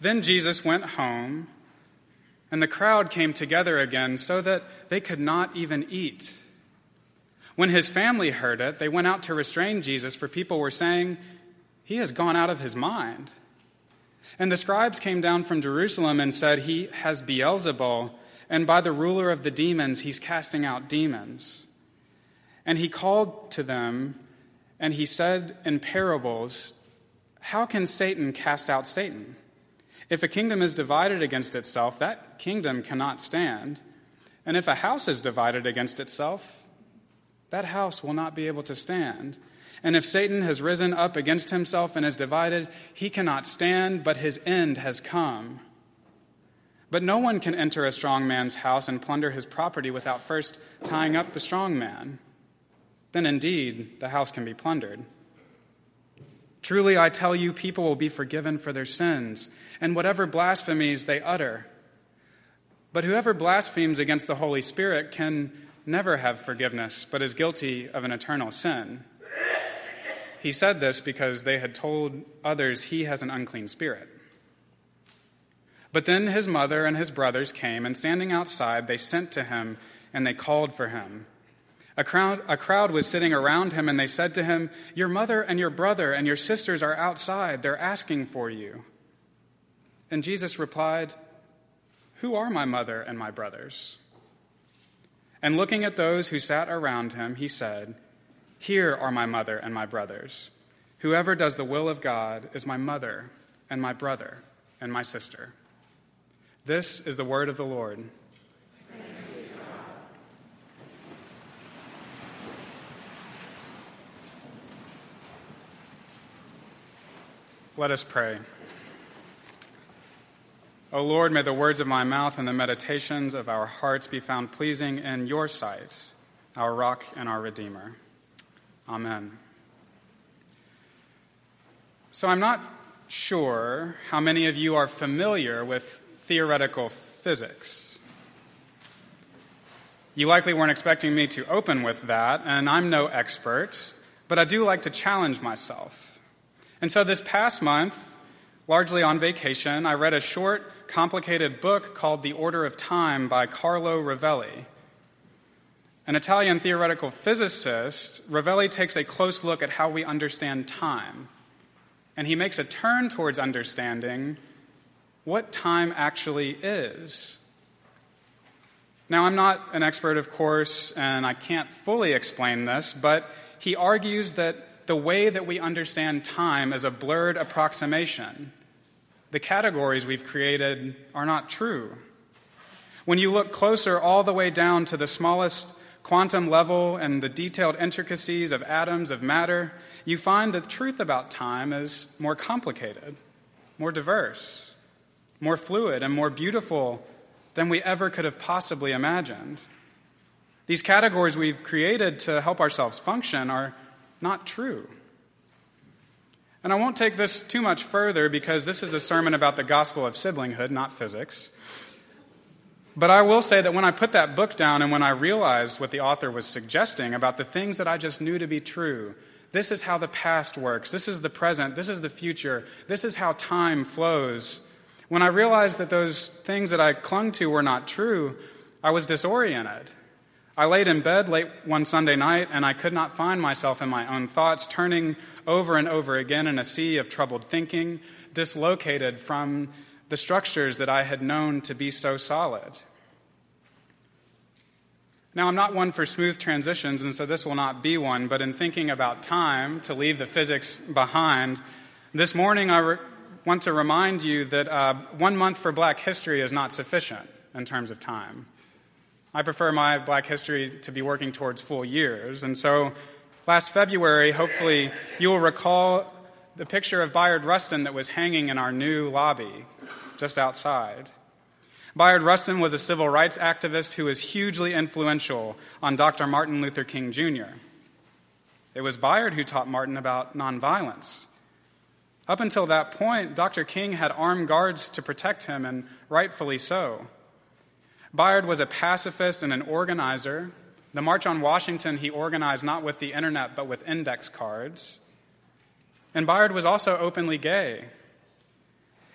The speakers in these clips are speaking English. Then Jesus went home, and the crowd came together again so that they could not even eat. When his family heard it, they went out to restrain Jesus, for people were saying, "He has gone out of his mind." And the scribes came down from Jerusalem and said, "He has Beelzebul, and by the ruler of the demons he's casting out demons." And he called to them, and he said in parables, "How can Satan cast out Satan? If a kingdom is divided against itself, that kingdom cannot stand. And if a house is divided against itself, that house will not be able to stand. And if Satan has risen up against himself and is divided, he cannot stand, but his end has come. But no one can enter a strong man's house and plunder his property without first tying up the strong man. Then indeed the house can be plundered. Truly I tell you, people will be forgiven for their sins and whatever blasphemies they utter. But whoever blasphemes against the Holy Spirit can never have forgiveness, but is guilty of an eternal sin." He said this because they had told others, "He has an unclean spirit." But then his mother and his brothers came, and standing outside, they sent to him, and they called for him. A crowd was sitting around him, and they said to him, "Your mother and your brother and your sisters are outside. They're asking for you." And Jesus replied, "Who are my mother and my brothers?" And looking at those who sat around him, he said, "Here are my mother and my brothers. Whoever does the will of God is my mother and my brother and my sister." This is the word of the Lord. Thanks be to God. Let us pray. O Lord, may the words of my mouth and the meditations of our hearts be found pleasing in your sight, our rock and our Redeemer. Amen. So I'm not sure how many of you are familiar with theoretical physics. You likely weren't expecting me to open with that, and I'm no expert, but I do like to challenge myself. And so this past month, largely on vacation, I read a short, complicated book called The Order of Time by Carlo Rovelli. An Italian theoretical physicist, Rovelli takes a close look at how we understand time, and he makes a turn towards understanding what time actually is. Now, I'm not an expert, of course, and I can't fully explain this, but he argues that the way that we understand time is a blurred approximation. The categories we've created are not true. When you look closer all the way down to the smallest quantum level and the detailed intricacies of atoms of matter, you find the truth about time is more complicated, more diverse, more fluid, and more beautiful than we ever could have possibly imagined. These categories we've created to help ourselves function are not true. And I won't take this too much further because this is a sermon about the gospel of siblinghood, not physics. But I will say that when I put that book down and when I realized what the author was suggesting about the things that I just knew to be true, this is how the past works, this is the present, this is the future, this is how time flows. When I realized that those things that I clung to were not true, I was disoriented. I laid in bed late one Sunday night and I could not find myself in my own thoughts, turning over and over again in a sea of troubled thinking, dislocated from the structures that I had known to be so solid. Now, I'm not one for smooth transitions, and so this will not be one, but in thinking about time, to leave the physics behind, this morning I want to remind you that 1 month for Black History is not sufficient in terms of time. I prefer my Black History to be working towards full years, and so last February, hopefully, you will recall the picture of Bayard Rustin that was hanging in our new lobby just outside. Bayard Rustin was a civil rights activist who was hugely influential on Dr. Martin Luther King Jr. It was Bayard who taught Martin about nonviolence. Up until that point, Dr. King had armed guards to protect him, and rightfully so. Bayard was a pacifist and an organizer. The March on Washington he organized not with the internet but with index cards. And Bayard was also openly gay.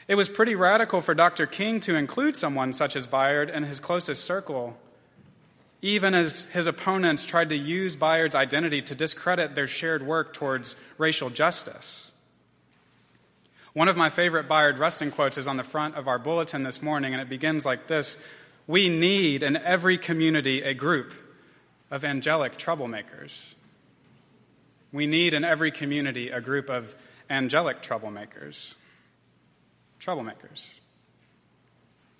It was pretty radical for Dr. King to include someone such as Bayard in his closest circle, even as his opponents tried to use Bayard's identity to discredit their shared work towards racial justice. One of my favorite Bayard Rustin quotes is on the front of our bulletin this morning, and it begins like this: "We need in every community a group of angelic troublemakers." We need in every community a group of angelic troublemakers. Troublemakers.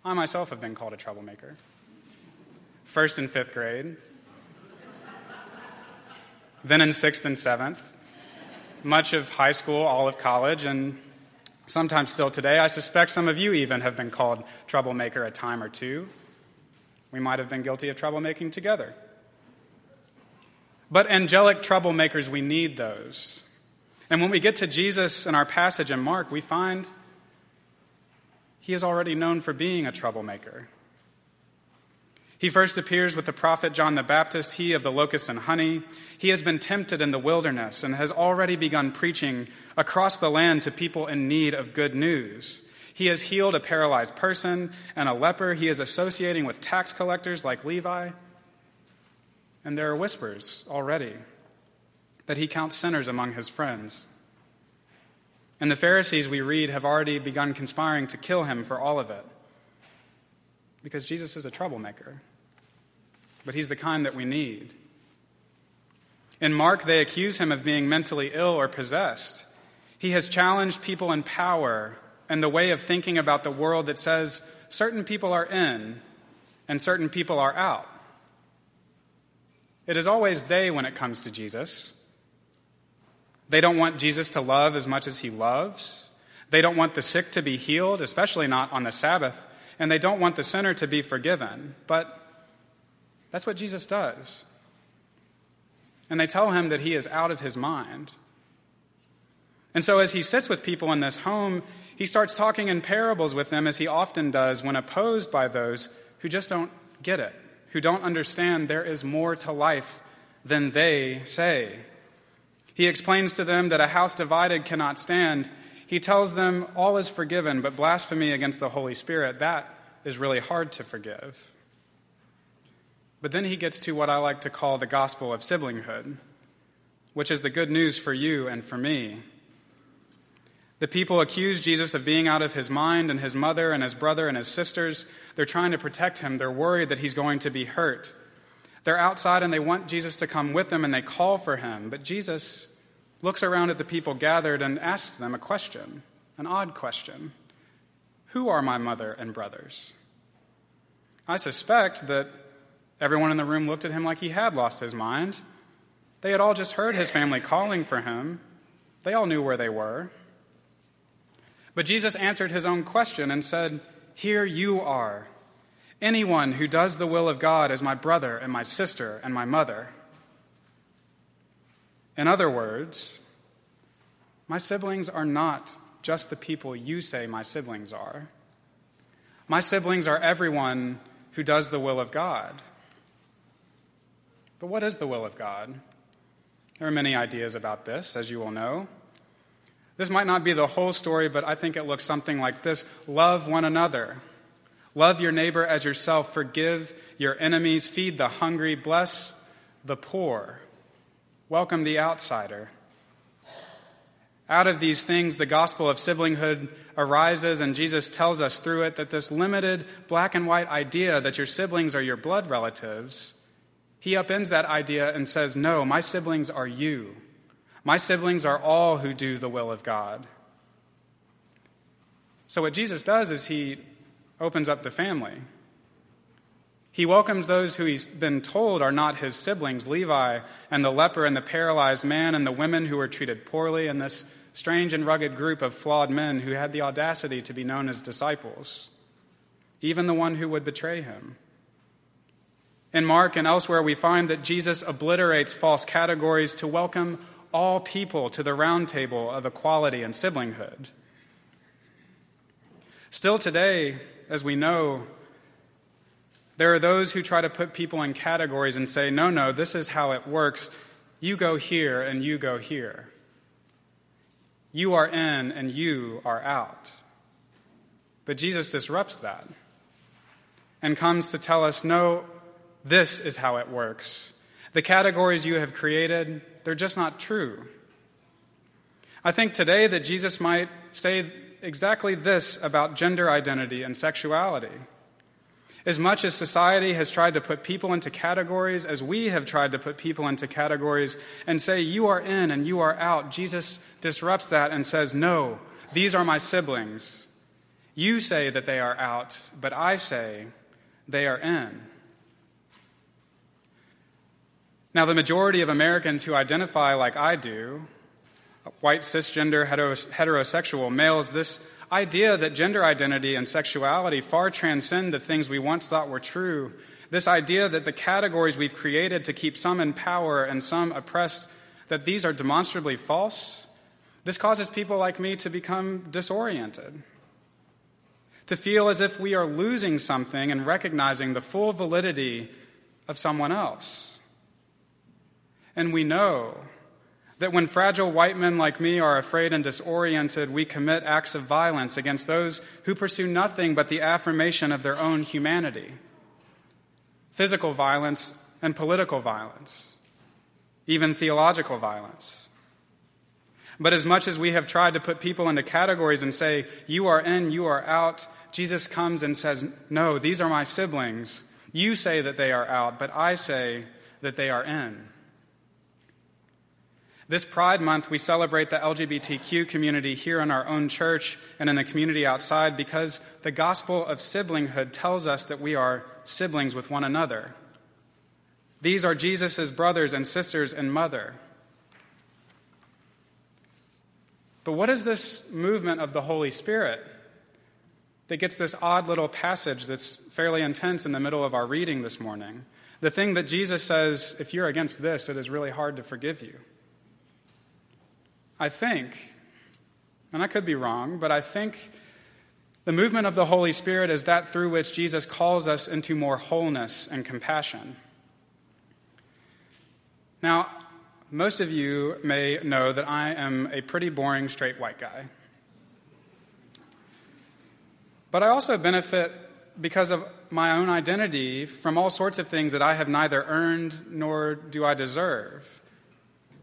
I myself have been called a troublemaker. First and fifth grade. Then in sixth and seventh. Much of high school, all of college, and sometimes still today. I suspect some of you even have been called troublemaker a time or two. We might have been guilty of troublemaking together. But angelic troublemakers, we need those. And when we get to Jesus in our passage in Mark, we find he is already known for being a troublemaker. He first appears with the prophet John the Baptist, he of the locusts and honey. He has been tempted in the wilderness and has already begun preaching across the land to people in need of good news. He has healed a paralyzed person and a leper. He is associating with tax collectors like Levi. And there are whispers already that he counts sinners among his friends. And the Pharisees, we read, have already begun conspiring to kill him for all of it. Because Jesus is a troublemaker. But he's the kind that we need. In Mark, they accuse him of being mentally ill or possessed. He has challenged people in power and the way of thinking about the world that says certain people are in and certain people are out. It is always they when it comes to Jesus. They don't want Jesus to love as much as he loves. They don't want the sick to be healed, especially not on the Sabbath. And they don't want the sinner to be forgiven. But that's what Jesus does. And they tell him that he is out of his mind. And so as he sits with people in this home, he starts talking in parables with them, as he often does when opposed by those who just don't get it, who don't understand there is more to life than they say. He explains to them that a house divided cannot stand. He tells them all is forgiven, but blasphemy against the Holy Spirit, that is really hard to forgive. But then he gets to what I like to call the gospel of siblinghood, which is the good news for you and for me. The people accuse Jesus of being out of his mind, and his mother and his brother and his sisters, they're trying to protect him. They're worried that he's going to be hurt. They're outside and they want Jesus to come with them, and they call for him. But Jesus looks around at the people gathered and asks them a question, an odd question. Who are my mother and brothers? I suspect that everyone in the room looked at him like he had lost his mind. They had all just heard his family calling for him. They all knew where they were. But Jesus answered his own question and said, "Here you are. Anyone who does the will of God is my brother and my sister and my mother." In other words, my siblings are not just the people you say my siblings are. My siblings are everyone who does the will of God. But what is the will of God? There are many ideas about this, as you will know. This might not be the whole story, but I think it looks something like this. Love one another. Love your neighbor as yourself. Forgive your enemies. Feed the hungry. Bless the poor. Welcome the outsider. Out of these things, the gospel of siblinghood arises, and Jesus tells us through it that this limited black and white idea that your siblings are your blood relatives, he upends that idea and says, no, my siblings are you. My siblings are all who do the will of God. So what Jesus does is he opens up the family. He welcomes those who he's been told are not his siblings, Levi and the leper and the paralyzed man and the women who were treated poorly, and this strange and rugged group of flawed men who had the audacity to be known as disciples, even the one who would betray him. In Mark and elsewhere, we find that Jesus obliterates false categories to welcome all people to the round table of equality and siblinghood. Still today, as we know, there are those who try to put people in categories and say, no, this is how it works. You go here and you go here. You are in and you are out. But Jesus disrupts that and comes to tell us, no, this is how it works. The categories you have created, they're just not true. I think today that Jesus might say exactly this about gender identity and sexuality. As much as society has tried to put people into categories, as we have tried to put people into categories and say, you are in and you are out, Jesus disrupts that and says, no, these are my siblings. You say that they are out, but I say they are in. Now, the majority of Americans who identify like I do, white, cisgender, heterosexual males, this idea that gender identity and sexuality far transcend the things we once thought were true, this idea that the categories we've created to keep some in power and some oppressed, that these are demonstrably false, this causes people like me to become disoriented, to feel as if we are losing something and recognizing the full validity of someone else. And we know that when fragile white men like me are afraid and disoriented, we commit acts of violence against those who pursue nothing but the affirmation of their own humanity. Physical violence and political violence, even theological violence. But as much as we have tried to put people into categories and say, you are in, you are out, Jesus comes and says, no, these are my siblings. You say that they are out, but I say that they are in. This Pride Month, we celebrate the LGBTQ community here in our own church and in the community outside because the gospel of siblinghood tells us that we are siblings with one another. These are Jesus' brothers and sisters and mother. But what is this movement of the Holy Spirit that gets this odd little passage that's fairly intense in the middle of our reading this morning? The thing that Jesus says, if you're against this, it is really hard to forgive you. I think, and I could be wrong, but I think the movement of the Holy Spirit is that through which Jesus calls us into more wholeness and compassion. Now, most of you may know that I am a pretty boring straight white guy. But I also benefit because of my own identity from all sorts of things that I have neither earned nor do I deserve.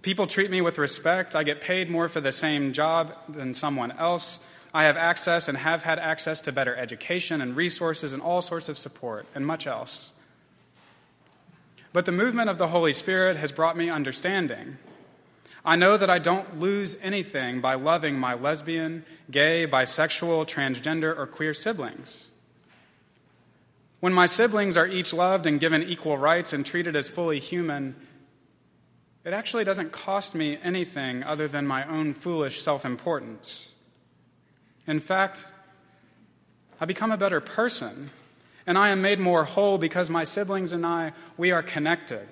People treat me with respect. I get paid more for the same job than someone else. I have access and have had access to better education and resources and all sorts of support and much else. But the movement of the Holy Spirit has brought me understanding. I know that I don't lose anything by loving my lesbian, gay, bisexual, transgender, or queer siblings. When my siblings are each loved and given equal rights and treated as fully human, it actually doesn't cost me anything other than my own foolish self-importance. In fact, I become a better person, and I am made more whole because my siblings and I, we are connected.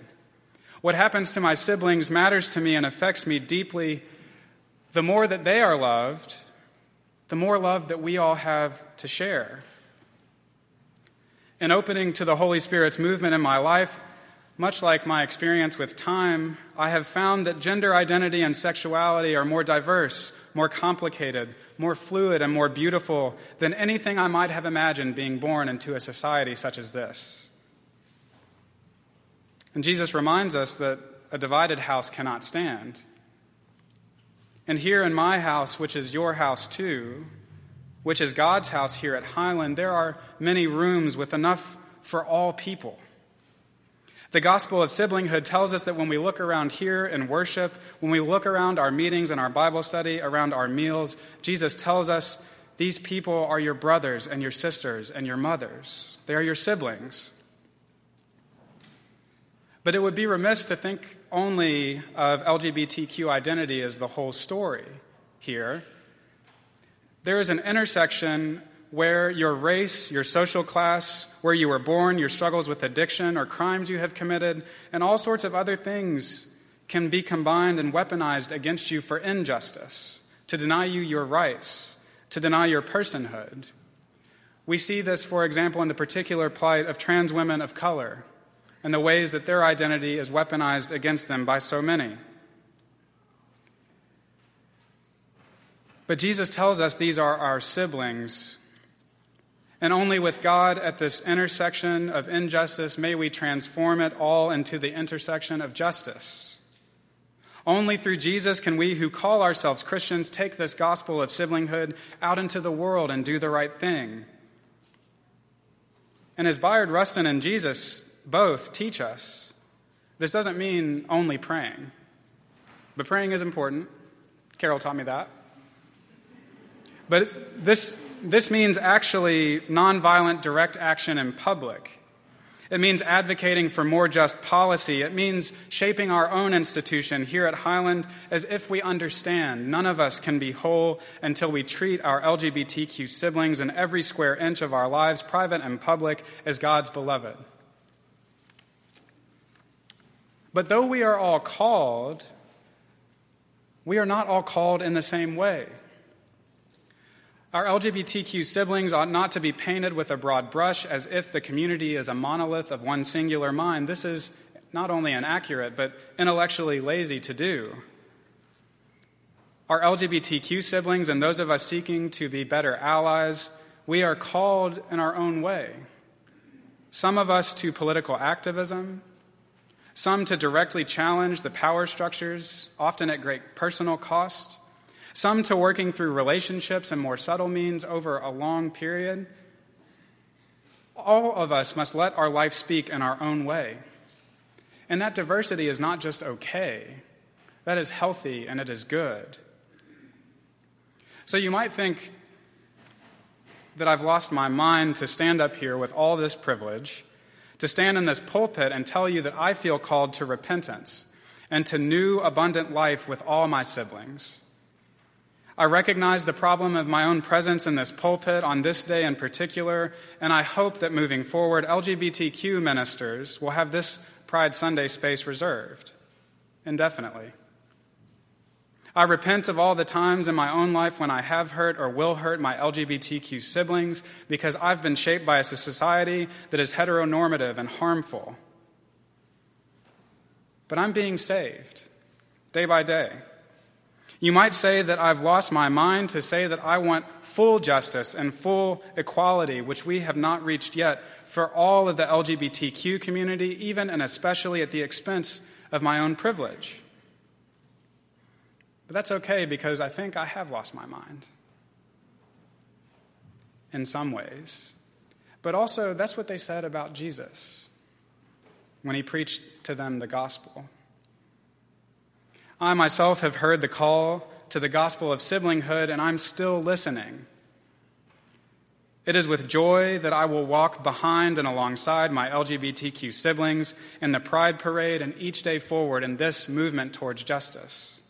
What happens to my siblings matters to me and affects me deeply. The more that they are loved, the more love that we all have to share. In opening to the Holy Spirit's movement in my life, much like my experience with time, I have found that gender identity and sexuality are more diverse, more complicated, more fluid, and more beautiful than anything I might have imagined being born into a society such as this. And Jesus reminds us that a divided house cannot stand. And here in my house, which is your house too, which is God's house here at Highland, there are many rooms with enough for all people. The gospel of siblinghood tells us that when we look around here in worship, when we look around our meetings and our Bible study, around our meals, Jesus tells us these people are your brothers and your sisters and your mothers. They are your siblings. But it would be remiss to think only of LGBTQ identity as the whole story here. There is an intersection where your race, your social class, where you were born, your struggles with addiction or crimes you have committed, and all sorts of other things can be combined and weaponized against you for injustice, to deny you your rights, to deny your personhood. We see this, for example, in the particular plight of trans women of color and the ways that their identity is weaponized against them by so many. But Jesus tells us these are our siblings, And only with God at this intersection of injustice may we transform it all into the intersection of justice. Only through Jesus can we who call ourselves Christians take this gospel of siblinghood out into the world and do the right thing. And as Bayard Rustin and Jesus both teach us, this doesn't mean only praying. But praying is important. Carol taught me that. But this means actually nonviolent direct action in public. It means advocating for more just policy. It means shaping our own institution here at Highland as if we understand none of us can be whole until we treat our LGBTQ siblings in every square inch of our lives, private and public, as God's beloved. But though we are all called, we are not all called in the same way. Our LGBTQ siblings ought not to be painted with a broad brush as if the community is a monolith of one singular mind. This is not only inaccurate, but intellectually lazy to do. Our LGBTQ siblings and those of us seeking to be better allies, we are called in our own way. Some of us to political activism, some to directly challenge the power structures, often at great personal cost, some to working through relationships and more subtle means over a long period. All of us must let our life speak in our own way. And that diversity is not just okay. That is healthy and it is good. So you might think that I've lost my mind to stand up here with all this privilege, to stand in this pulpit and tell you that I feel called to repentance and to new abundant life with all my siblings. I recognize the problem of my own presence in this pulpit on this day in particular, and I hope that moving forward, LGBTQ ministers will have this Pride Sunday space reserved indefinitely. I repent of all the times in my own life when I have hurt or will hurt my LGBTQ siblings because I've been shaped by a society that is heteronormative and harmful. But I'm being saved day by day. You might say that I've lost my mind to say that I want full justice and full equality, which we have not reached yet, for all of the LGBTQ community, even and especially at the expense of my own privilege. But that's okay because I think I have lost my mind in some ways. But also, that's what they said about Jesus when he preached to them the gospel. I myself have heard the call to the gospel of siblinghood, and I'm still listening. It is with joy that I will walk behind and alongside my LGBTQ siblings in the Pride Parade and each day forward in this movement towards justice.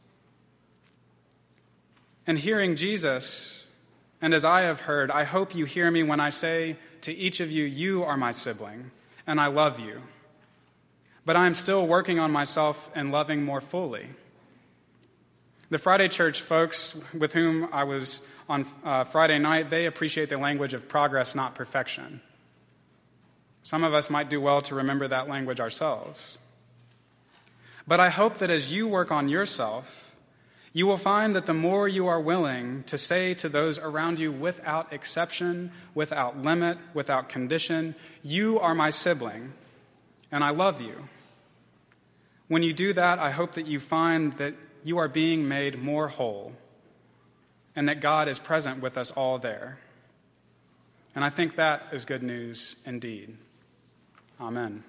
And hearing Jesus, and as I have heard, I hope you hear me when I say to each of you, you are my sibling, and I love you. But I am still working on myself and loving more fully. The Friday Church folks with whom I was on Friday night, they appreciate the language of progress, not perfection. Some of us might do well to remember that language ourselves. But I hope that as you work on yourself, you will find that the more you are willing to say to those around you without exception, without limit, without condition, you are my sibling, and I love you. When you do that, I hope that you find that you are being made more whole and that God is present with us all there. And I think that is good news indeed. Amen.